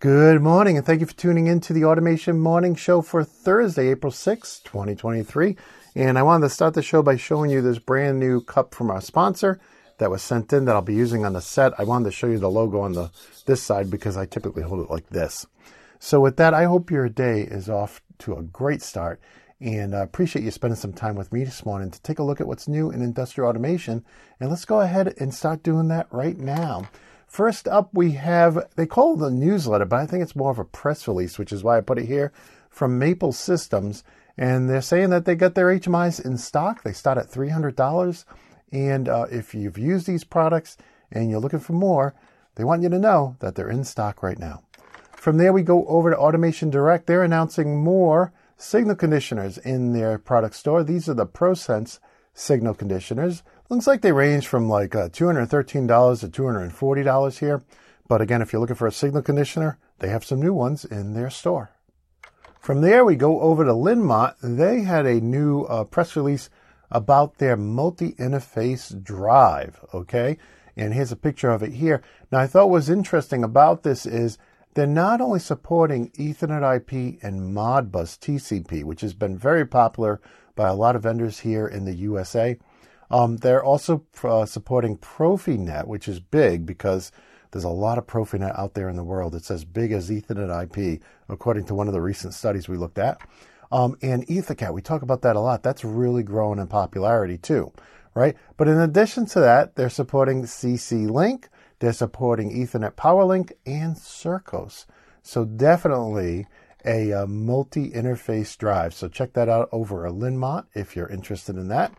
Good morning, and thank you for tuning in to the Automation Morning Show for Thursday, April 6, 2023. And I wanted to start the show by showing you this brand new cup from our sponsor that was sent in that I'll be using on the set. I wanted to show you the logo on this side because I typically hold it like this. So with that, I hope your day is off to a great start, and I appreciate you spending some time with me this morning to take a look at what's new in industrial automation. And let's go ahead and start doing that right now. First up, we have, they call it a newsletter, but I think it's more of a press release, which is why I put it here, from Maple Systems. And they're saying that they got their HMIs in stock. They start at $300. And if you've used these products and you're looking for more, they want you to know that they're in stock right now. From there, we go over to AutomationDirect. They're announcing more signal conditioners in their product store. These are the ProSense signal conditioners. Looks like they range from like $213 to $240 here. But again, if you're looking for a signal conditioner, they have some new ones in their store. From there, we go over to Linmot. They had a new press release about their multi-interface drive, okay? And here's a picture of it here. Now, I thought what was interesting about this is they're not only supporting Ethernet IP and Modbus TCP, which has been very popular by a lot of vendors here in the USA. They're also supporting Profinet, which is big because there's a lot of Profinet out there in the world. It's as big as Ethernet IP, according to one of the recent studies we looked at. And EtherCAT, we talk about that a lot. That's really growing in popularity too, right? But in addition to that, they're supporting CC-Link, they're supporting Ethernet Powerlink, and Circos. So definitely a multi-interface drive. So check that out over at Linmot if you're interested in that.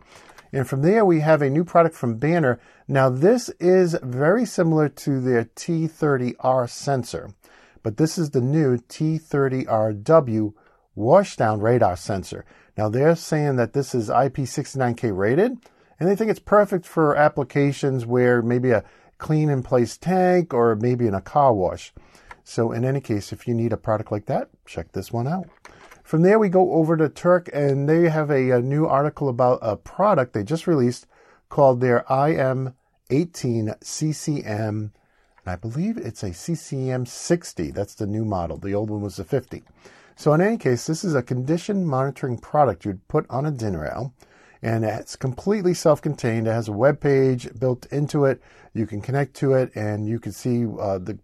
And from there, we have a new product from Banner. Now, this is very similar to their T30R sensor, but this is the new T30RW washdown radar sensor. Now, they're saying that this is IP69K rated, and they think it's perfect for applications where maybe a clean-in-place tank or maybe in a car wash. So in any case, if you need a product like that, check this one out. From there, we go over to Turck, and they have a new article about a product they just released called their IM18CCM, and I believe it's a CCM60. That's the new model. The old one was the 50. So in any case, this is a condition monitoring product you'd put on a DIN rail, and it's completely self-contained. It has a web page built into it. You can connect to it, and you can see all the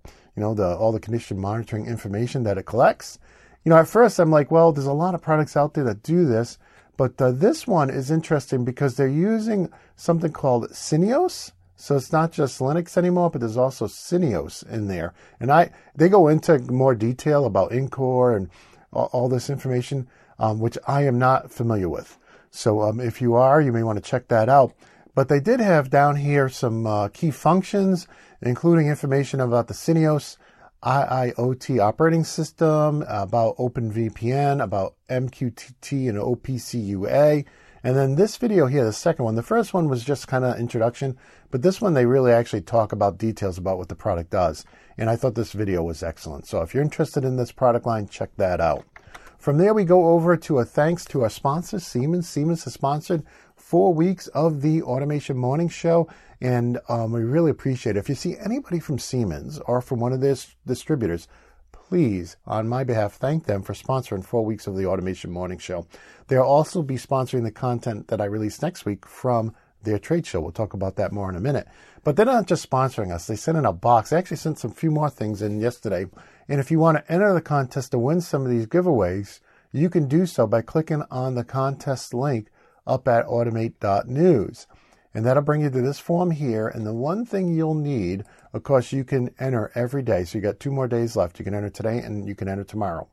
condition monitoring information that it collects. You know, at first I'm like, well, there's a lot of products out there that do this, but this one is interesting because they're using something called Synios. So it's not just Linux anymore, but there's also Synios in there. And they go into more detail about InCore and all this information, which I am not familiar with. So if you are, you may want to check that out. But they did have down here some key functions, including information about the Synios IIoT operating system, about OpenVPN, about MQTT and OPC UA. And then this video here, the second one, the first one was just kind of introduction, but this one they really actually talk about details about what the product does. And I thought this video was excellent. So if you're interested in this product line, check that out. From there, we go over to a thanks to our sponsor, Siemens. Siemens has sponsored 4 weeks of the Automation Morning Show, and we really appreciate it. If you see anybody from Siemens or from one of their distributors, please, on my behalf, thank them for sponsoring 4 weeks of the Automation Morning Show. They'll also be sponsoring the content that I release next week from their trade show. We'll talk about that more in a minute. But they're not just sponsoring us. They sent in a box. They actually sent some few more things in yesterday. And if you want to enter the contest to win some of these giveaways, you can do so by clicking on the contest link up at automate.news. And that'll bring you to this form here. And the one thing you'll need, of course, you can enter every day. So you got 2 more days left. You can enter today and you can enter tomorrow.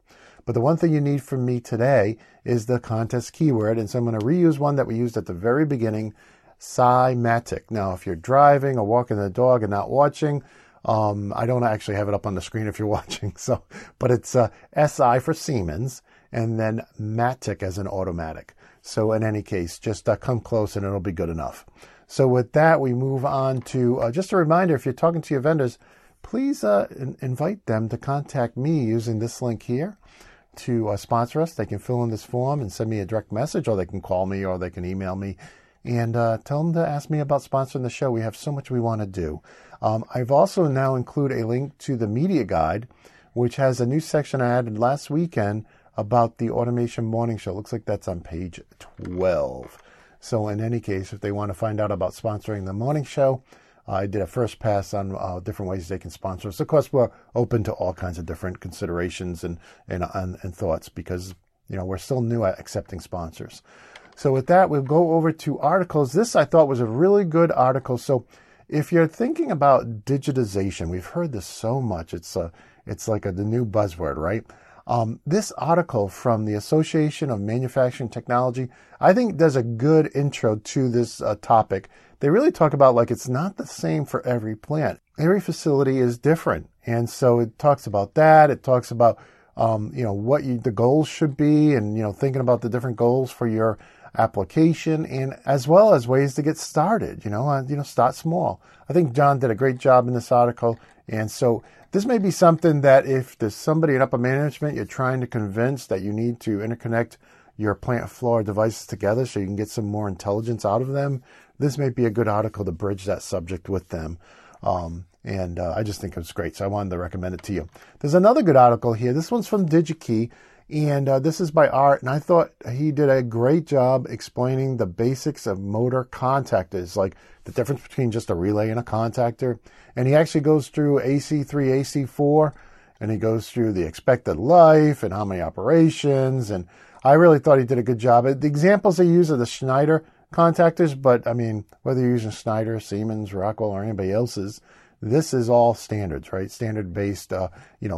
But the one thing you need from me today is the contest keyword. And so I'm going to reuse one that we used at the very beginning, Cymatic. Now, if you're driving or walking the dog and not watching, I don't actually have it up on the screen if you're watching, so, but it's SI for Siemens, and then Matic as an automatic. So in any case, just come close and it'll be good enough. So with that, we move on to just a reminder, if you're talking to your vendors, please invite them to contact me using this link here to sponsor us. They can fill in this form and send me a direct message, or they can call me, or they can email me. And tell them to ask me about sponsoring the show. We have so much we want to do. I've also now included a link to the media guide, which has a new section I added last weekend about the Automation Morning Show. Looks like that's on page 12. So in any case, if they want to find out about sponsoring the morning show, I did a first pass on different ways they can sponsor us. Of course, we're open to all kinds of different considerations and thoughts because, you know, we're still new at accepting sponsors. So with that, we'll go over to articles. This I thought was a really good article. So if you're thinking about digitization, we've heard this so much. It's like the new buzzword, right? This article from the Association of Manufacturing Technology, I think does a good intro to this topic. They really talk about like it's not the same for every plant. Every facility is different. And so it talks about that. It talks about, you know, what the goals should be and, you know, thinking about the different goals for your application and as well as ways to get started, start small. I think John did a great job in this article. And so this may be something that if there's somebody in upper management you're trying to convince that you need to interconnect your plant floor devices together so you can get some more intelligence out of them, this may be a good article to bridge that subject with them. I just think it's great, so I wanted to recommend it to you. There's another good article here. This one's from DigiKey, and this is by Art, and I thought he did a great job explaining the basics of motor contactors, like the difference between just a relay and a contactor. And he actually goes through AC3, AC4, and he goes through the expected life and how many operations, and I really thought he did a good job. The examples they use are the Schneider contactors, but, I mean, whether you're using Schneider, Siemens, Rockwell, or anybody else's, this is all standards, right? Standard-based, like AC4,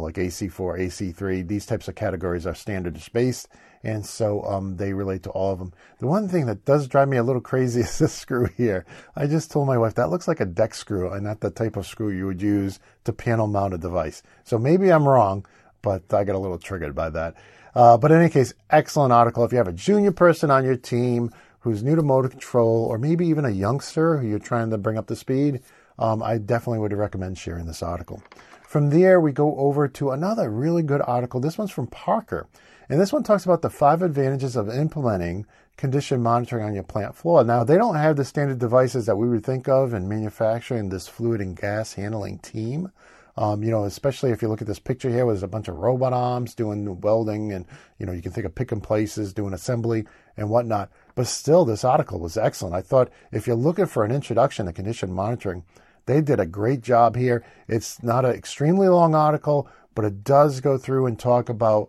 AC3, these types of categories are standards-based, and so they relate to all of them. The one thing that does drive me a little crazy is this screw here. I just told my wife, that looks like a deck screw and not the type of screw you would use to panel-mount a device. So maybe I'm wrong, but I got a little triggered by that. But in any case, excellent article. If you have a junior person on your team who's new to motor control, or maybe even a youngster who you're trying to bring up to speed, I definitely would recommend sharing this article. From there, we go over to another really good article. This one's from Parker. And this one talks about the 5 advantages of implementing condition monitoring on your plant floor. Now, they don't have the standard devices that we would think of in manufacturing this fluid and gas handling team. Especially if you look at this picture here, there's a bunch of robot arms doing welding and, you can think of picking places, doing assembly and whatnot. But still, this article was excellent. I thought if you're looking for an introduction to condition monitoring, they did a great job here. It's not an extremely long article, but it does go through and talk about,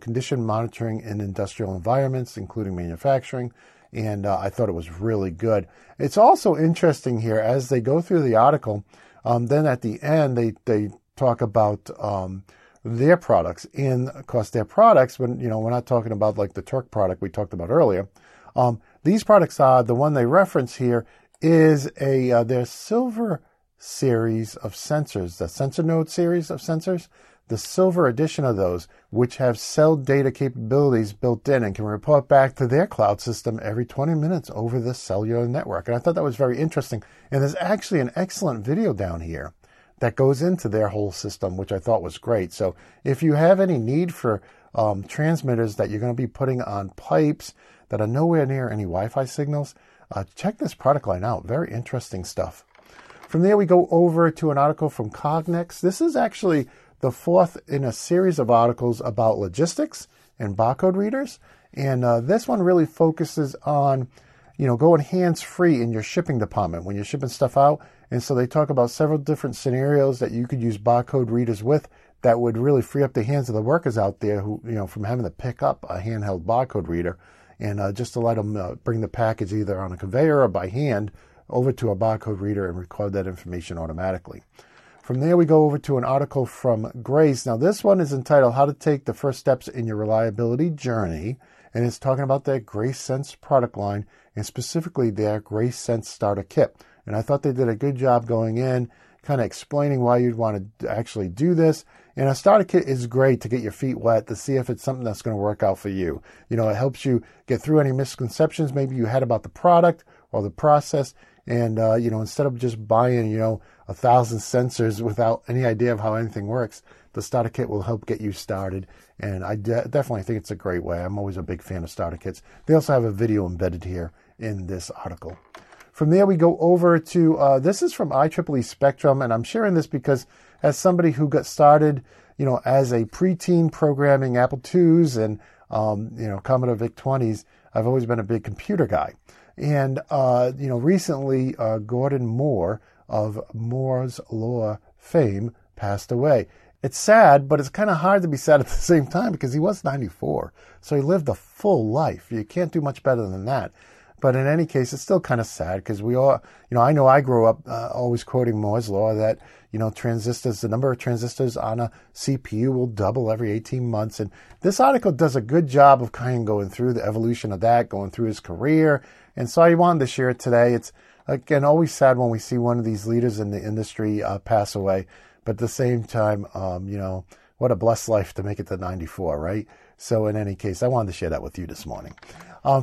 condition monitoring in industrial environments, including manufacturing. And I thought it was really good. It's also interesting here as they go through the article. Then at the end, they talk about their products. And, of course, their products, when we're not talking about like the Turck product we talked about earlier. These products are, the one they reference here is their silver series of sensors, the sensor node series of sensors, the silver edition of those, which have cell data capabilities built in and can report back to their cloud system every 20 minutes over the cellular network. And I thought that was very interesting. And there's actually an excellent video down here that goes into their whole system, which I thought was great. So if you have any need for transmitters that you're going to be putting on pipes that are nowhere near any Wi-Fi signals, check this product line out. Very interesting stuff. From there, we go over to an article from Cognex. This is actually the 4th in a series of articles about logistics and barcode readers. And this one really focuses on, going hands-free in your shipping department when you're shipping stuff out. And so they talk about several different scenarios that you could use barcode readers with that would really free up the hands of the workers out there who, from having to pick up a handheld barcode reader and just to let them bring the package either on a conveyor or by hand over to a barcode reader and record that information automatically. From there, we go over to an article from Grace. Now, this one is entitled How to Take the First Steps in Your Reliability Journey, and it's talking about their Grace Sense product line and specifically their Grace Sense starter kit. And I thought they did a good job going in, kind of explaining why you'd want to actually do this. And a starter kit is great to get your feet wet to see if it's something that's going to work out for you. It helps you get through any misconceptions maybe you had about the product or the process. And, instead of just buying, 1,000 sensors without any idea of how anything works, the starter kit will help get you started. And I definitely think it's a great way. I'm always a big fan of starter kits. They also have a video embedded here in this article. From there, we go over to, this is from IEEE Spectrum, and I'm sharing this because as somebody who got started, you know, as a preteen programming Apple IIs and, you know, Commodore VIC-20s, I've always been a big computer guy. And, you know, recently Gordon Moore of Moore's Law fame passed away. It's sad, but it's kind of hard to be sad at the same time because he was 94. So he lived a full life. You can't do much better than that. But in any case, it's still kind of sad because we all, you know I grew up always quoting Moore's Law that, you know, transistors, the number of transistors on a CPU will double every 18 months. And this article does a good job of kind of going through the evolution of that, going through his career. And so I wanted to share it today. It's, again, always sad when we see one of these leaders in the industry pass away. But at the same time, you know, what a blessed life to make it to 94, right? So in any case, I wanted to share that with you this morning.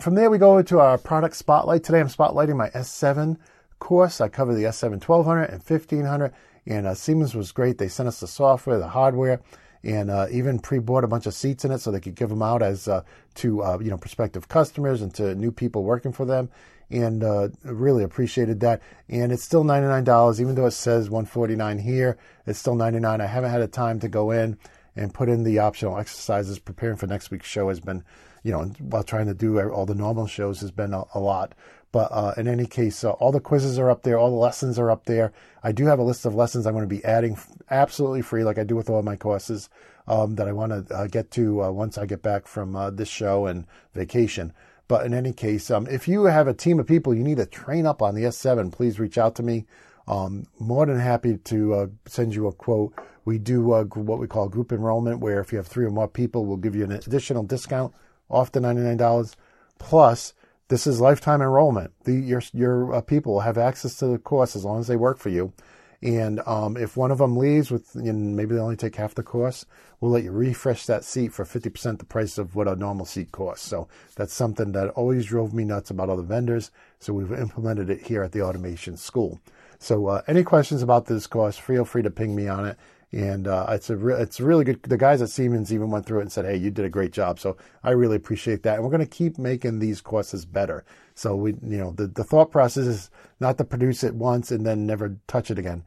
From there, we go to our product spotlight. Today, I'm spotlighting my S7 course. I cover the S7 1200 and 1500, and Siemens was great. They sent us the software, the hardware, and even pre-bought a bunch of seats in it so they could give them out as to you know, prospective customers and to new people working for them. And really appreciated that. And it's still $99, even though it says $149 here. It's still $99. I haven't had a time to go in and put in the optional exercises. Preparing for next week's show has been, you know, while trying to do all the normal shows has been a lot. But in any case, all the quizzes are up there. All the lessons are up there. I do have a list of lessons I'm going to be adding absolutely free, like I do with all my courses, that I want to get to once I get back from this show and vacation. But in any case, if you have a team of people you need to train up on the S7, please reach out to me. More than happy to send you a quote. We do what we call group enrollment, where if you have three or more people, we'll give you an additional discount off the $99. Plus, this is lifetime enrollment. Your people have access to the course as long as they work for you. And if one of them leaves, with and maybe they only take half the course, we'll let you refresh that seat for 50% the price of what a normal seat costs. So that's something that always drove me nuts about other vendors. So we've implemented it here at the Automation School. So any questions about this course, feel free to ping me on it. And it's really good. The guys at Siemens even went through it and said, hey, you did a great job. So I really appreciate that. And we're going to keep making these courses better. So we, you know, the thought process is not to produce it once and then never touch it again.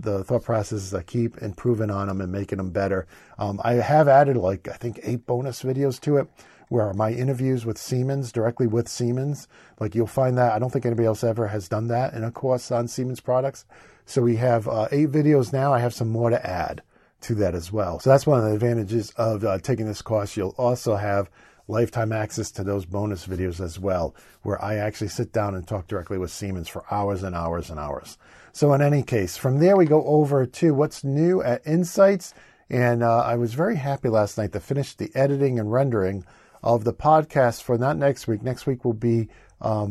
The thought process is to keep improving on them and making them better. I have added like, I think 8 bonus videos to it, where my interviews with Siemens, directly with Siemens, like you'll find that. I don't think anybody else ever has done that in a course on Siemens products. So we have 8 videos now. I have some more to add to that as well. So that's one of the advantages of taking this course. You'll also have lifetime access to those bonus videos as well, where I actually sit down and talk directly with Siemens for hours and hours and hours. So in any case, from there we go over to what's new at Insights. And I was very happy last night to finish the editing and rendering of the podcast for not next week. Next week will be, all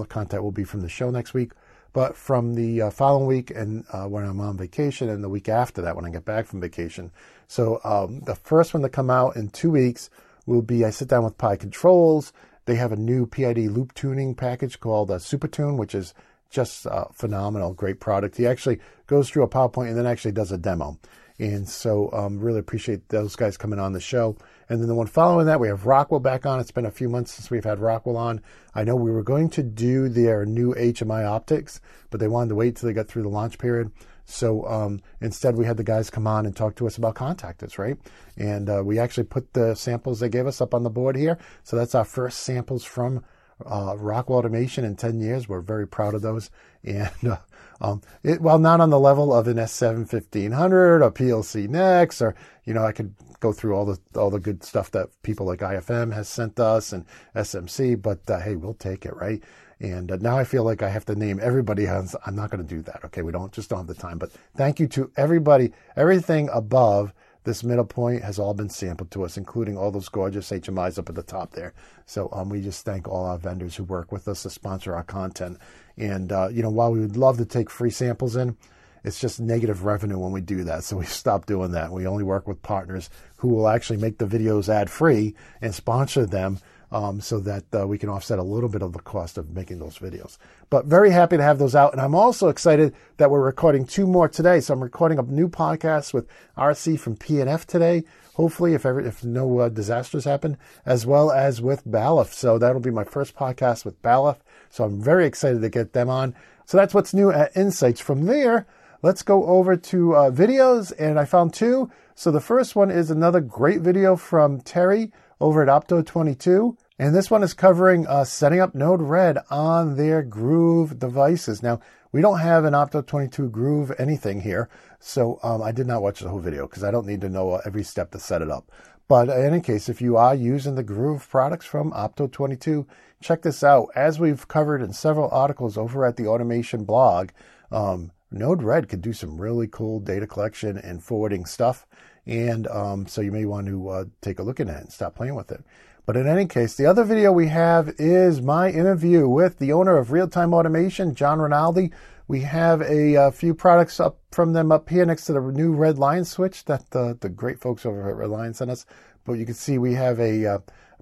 the content will be from the show next week, but from the following week and when I'm on vacation, and the week after that when I get back from vacation. So the first one to come out in 2 weeks will be, I sit down with PI Controls. They have a new PID loop tuning package called SuperTune, which is just phenomenal, great product. He actually goes through a PowerPoint and then actually does a demo. And so really appreciate those guys coming on the show. And then the one following that, we have Rockwell back on. It's been a few months since we've had Rockwell on. I know we were going to do their new HMI optics, but they wanted to wait till they got through the launch period. So instead, we had the guys come on and talk to us about contactors, right? And we actually put the samples they gave us up on the board here. So that's our first samples from Rockwell Automation in 10 years. We're very proud of those. And while not on the level of an S7 1500 or PLC Next, or, you know, I could go through all the good stuff that people like IFM has sent us and SMC, but hey, we'll take it, right? And now I feel like I have to name everybody else. I'm not going to do that. Okay, we just don't have the time. But thank you to everybody. Everything above this middle point has all been sampled to us, including all those gorgeous HMIs up at the top there. So we just thank all our vendors who work with us to sponsor our content. And, you know, while we would love to take free samples in, it's just negative revenue when we do that. So we stopped doing that. We only work with partners who will actually make the videos ad-free and sponsor them, so that we can offset a little bit of the cost of making those videos. But very happy to have those out. And I'm also excited that we're recording 2 more today. So I'm recording a new podcast with RC from PNF today, hopefully, if no disasters happen, as well as with Balaff. So that'll be my first podcast with Balaff. So I'm very excited to get them on. So that's what's new at Insights. From there, Let's go over to videos, and I found two. So the first one is another great video from Terry over at Opto 22. And this one is covering setting up Node Red on their Groove devices. Now, we don't have an Opto 22 Groove anything here, so I did not watch the whole video because I don't need to know every step to set it up. But in any case, if you are using the Groove products from Opto 22, check this out. As we've covered in several articles over at the Automation blog, Node Red could do some really cool data collection and forwarding stuff. And so you may want to take a look at it and stop playing with it. But in any case, the other video we have is my interview with the owner of Real Time Automation, John Rinaldi. We have a few products up from them up here next to the new Red Lion switch that the great folks over at Red Lion sent us. But you can see we have a, I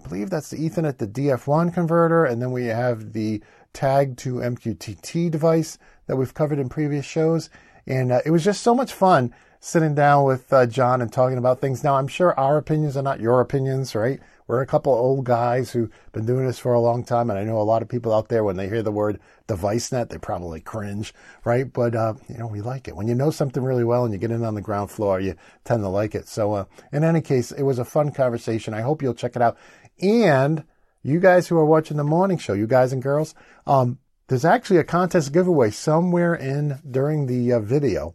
believe that's the Ethernet to DF1 converter, and then we have the tag to MQTT device that we've covered in previous shows. And it was just so much fun sitting down with John and talking about things. Now, I'm sure our opinions are not your opinions, right? We're a couple old guys who've been doing this for a long time, and I know a lot of people out there, when they hear the word DeviceNet, they probably cringe, right? But, you know, we like it. When you know something really well and you get in on the ground floor, you tend to like it. So, in any case, it was a fun conversation. I hope you'll check it out. And you guys who are watching the morning show, you guys and girls, there's actually a contest giveaway somewhere in during the video.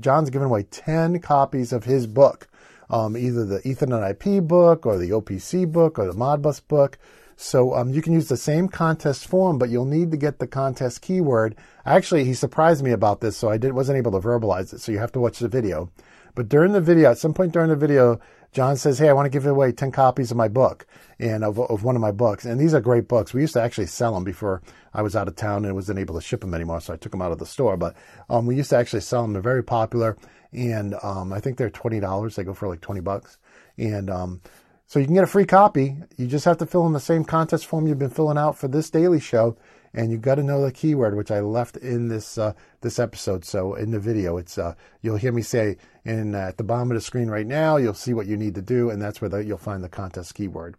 John's giving away 10 copies of his book. Either the Ethernet IP book or the OPC book or the Modbus book. So you can use the same contest form, but you'll need to get the contest keyword. Actually, he surprised me about this, so I wasn't able to verbalize it, so you have to watch the video. But during the video, at some point during the video, John says, hey, I want to give away 10 copies of my book, and of one of my books. And these are great books. We used to actually sell them before I was out of town and wasn't able to ship them anymore, so I took them out of the store. But we used to actually sell them. They're very popular, and I think they're $20. They go for like 20 bucks. And so you can get a free copy. You just have to fill in the same contest form you've been filling out for this daily show, and you've got to know the keyword, which I left in this this episode. So in the video, it's you'll hear me say at the bottom of the screen right now, you'll see what you need to do, and that's where you'll find the contest keyword.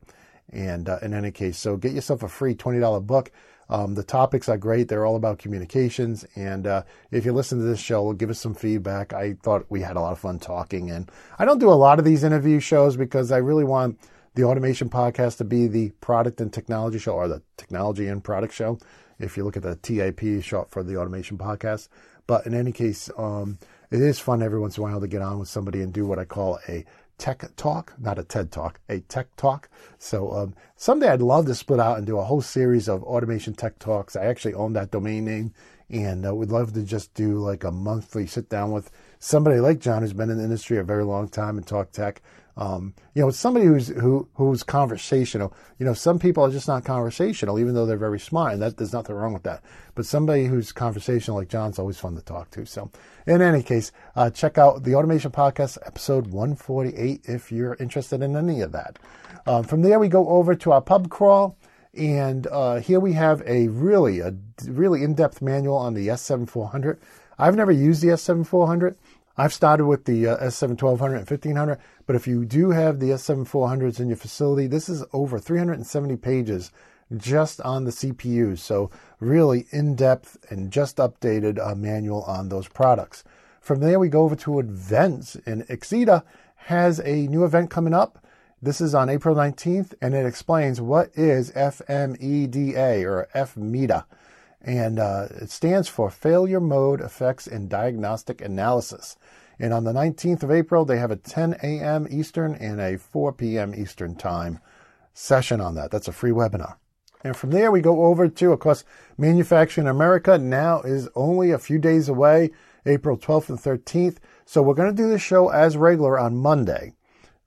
And in any case, so get yourself a free $20 book. The topics are great. They're all about communications. And if you listen to this show, give us some feedback. I thought we had a lot of fun talking. And I don't do a lot of these interview shows because I really want the Automation Podcast to be the product and technology show, or the technology and product show, if you look at the TIP short for the Automation Podcast. But in any case, it is fun every once in a while to get on with somebody and do what I call a tech talk, not a TED talk, a tech talk. So someday I'd love to split out and do a whole series of automation tech talks. I actually own that domain name, and would love to just do like a monthly sit down with somebody like John, who's been in the industry a very long time, and talk tech. You know, somebody who's conversational. You know, some people are just not conversational, even though they're very smart, and there's nothing wrong with that. But somebody who's conversational like John's always fun to talk to. So in any case, check out the Automation Podcast, episode 148, if you're interested in any of that. From there, we go over to our pub crawl. And here we have a really in-depth manual on the S7-400. I've never used the S7-400. I've started with the S7-1200 and 1500, but if you do have the S7-400s in your facility, this is over 370 pages just on the CPUs. So really in-depth and just updated manual on those products. From there, we go over to events, and Exceda has a new event coming up. This is on April 19th, and it explains what is FMEDA, or FMEDA, and it stands for Failure Mode Effects in Diagnostic Analysis. And on the 19th of April, they have a 10 a.m. Eastern and a 4 p.m. Eastern time session on that. That's a free webinar. And from there, we go over to, of course, Manufacturing America now is only a few days away, April 12th and 13th. So we're going to do this show as regular on Monday,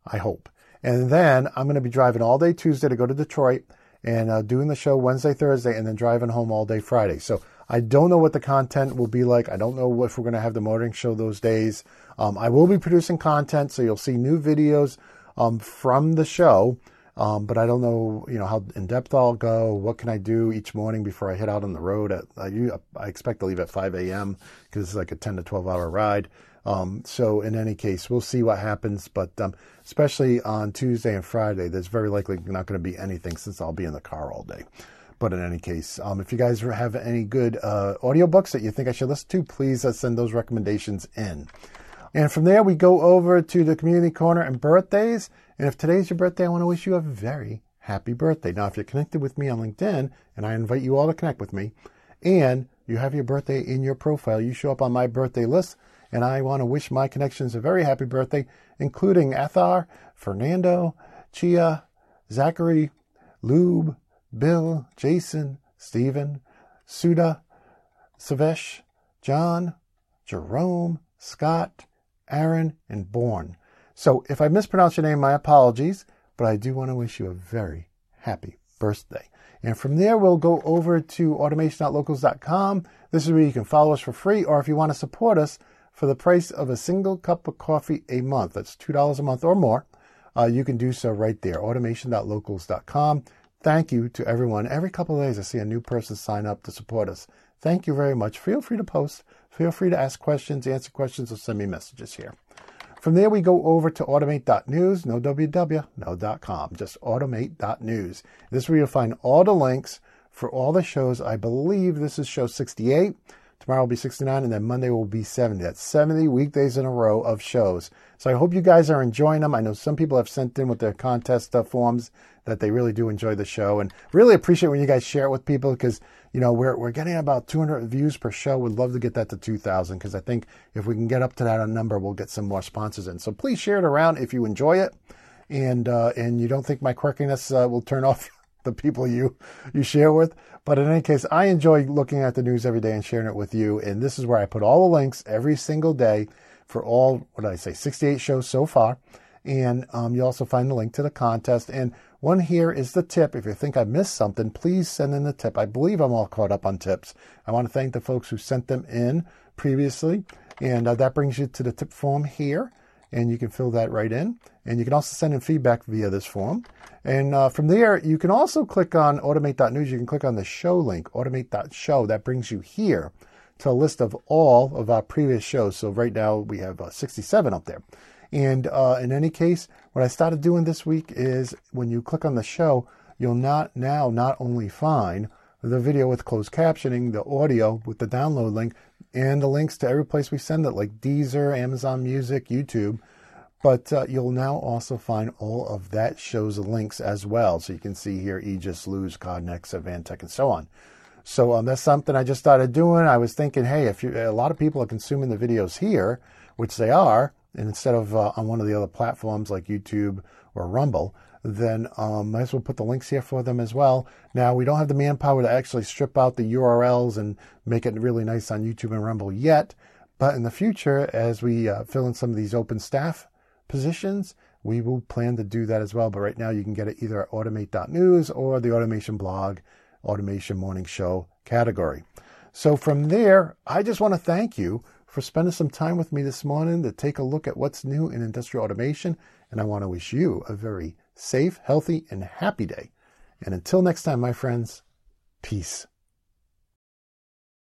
I hope. And then I'm going to be driving all day Tuesday to go to Detroit, and doing the show Wednesday, Thursday, and then driving home all day Friday. So I don't know what the content will be like. I don't know if we're going to have the morning show those days. I will be producing content, so you'll see new videos from the show. But I don't know, you know, how in-depth I'll go, what can I do each morning before I head out on the road. I expect to leave at 5 a.m. because it's like a 10 to 12-hour ride. So in any case, we'll see what happens, but especially on Tuesday and Friday, there's very likely not going to be anything since I'll be in the car all day. But in any case, if you guys have any good audiobooks that you think I should listen to, please send those recommendations in. And from there, we go over to the community corner and birthdays. And if today's your birthday, I want to wish you a very happy birthday. Now, if you're connected with me on LinkedIn, and I invite you all to connect with me, and you have your birthday in your profile, you show up on my birthday list, and I want to wish my connections a very happy birthday, including Athar, Fernando, Chia, Zachary, Lube, Bill, Jason, Stephen, Suda, Savesh, John, Jerome, Scott, Aaron, and Bourne. So if I mispronounce your name, my apologies, but I do want to wish you a very happy birthday. And from there, we'll go over to automation.locals.com. This is where you can follow us for free, or if you want to support us for the price of a single cup of coffee a month, that's $2 a month or more, you can do so right there, automation.locals.com. Thank you to everyone. Every couple of days, I see a new person sign up to support us. Thank you very much. Feel free to post. Feel free to ask questions, answer questions, or send me messages here. From there, we go over to automate.news, no www, no .com, just automate.news. This is where you'll find all the links for all the shows. I believe this is show 68. Tomorrow will be 69, and then Monday will be 70. That's 70 weekdays in a row of shows. So I hope you guys are enjoying them. I know some people have sent in with their contest forms that they really do enjoy the show, and really appreciate when you guys share it with people, because you know we're getting about 200 views per show. We'd love to get that to 2,000, because I think if we can get up to that number, we'll get some more sponsors in. So please share it around if you enjoy it, and you don't think my quirkiness will turn off the people you share with. But in any case, I enjoy looking at the news every day and sharing it with you. And this is where I put all the links every single day for all, 68 shows so far. And you also find the link to the contest. And one here is the tip. If you think I missed something, please send in the tip. I believe I'm all caught up on tips. I want to thank the folks who sent them in previously. And that brings you to the tip form here. And you can fill that right in. And you can also send in feedback via this form. And from there, you can also click on automate.news. You can click on the show link, automate.show. That brings you here to a list of all of our previous shows. So right now, we have 67 up there. And in any case, what I started doing this week is when you click on the show, you'll not only find the video with closed captioning, the audio with the download link, and the links to every place we send it, like Deezer, Amazon Music, YouTube. But you'll now also find all of that show's links as well. So you can see here, Aegis, Luz, Cognex, Advantech, and so on. So that's something I just started doing. I was thinking, hey, if a lot of people are consuming the videos here, which they are, and instead of on one of the other platforms like YouTube or Rumble, then might as well put the links here for them as well. Now, we don't have the manpower to actually strip out the URLs and make it really nice on YouTube and Rumble yet. But in the future, as we fill in some of these open staff positions, we will plan to do that as well. But right now, you can get it either at automate.news or the Automation blog, Automation Morning Show category. So from there, I just want to thank you for spending some time with me this morning to take a look at what's new in industrial automation. And I want to wish you a very safe, healthy, and happy day. And until next time, my friends, peace.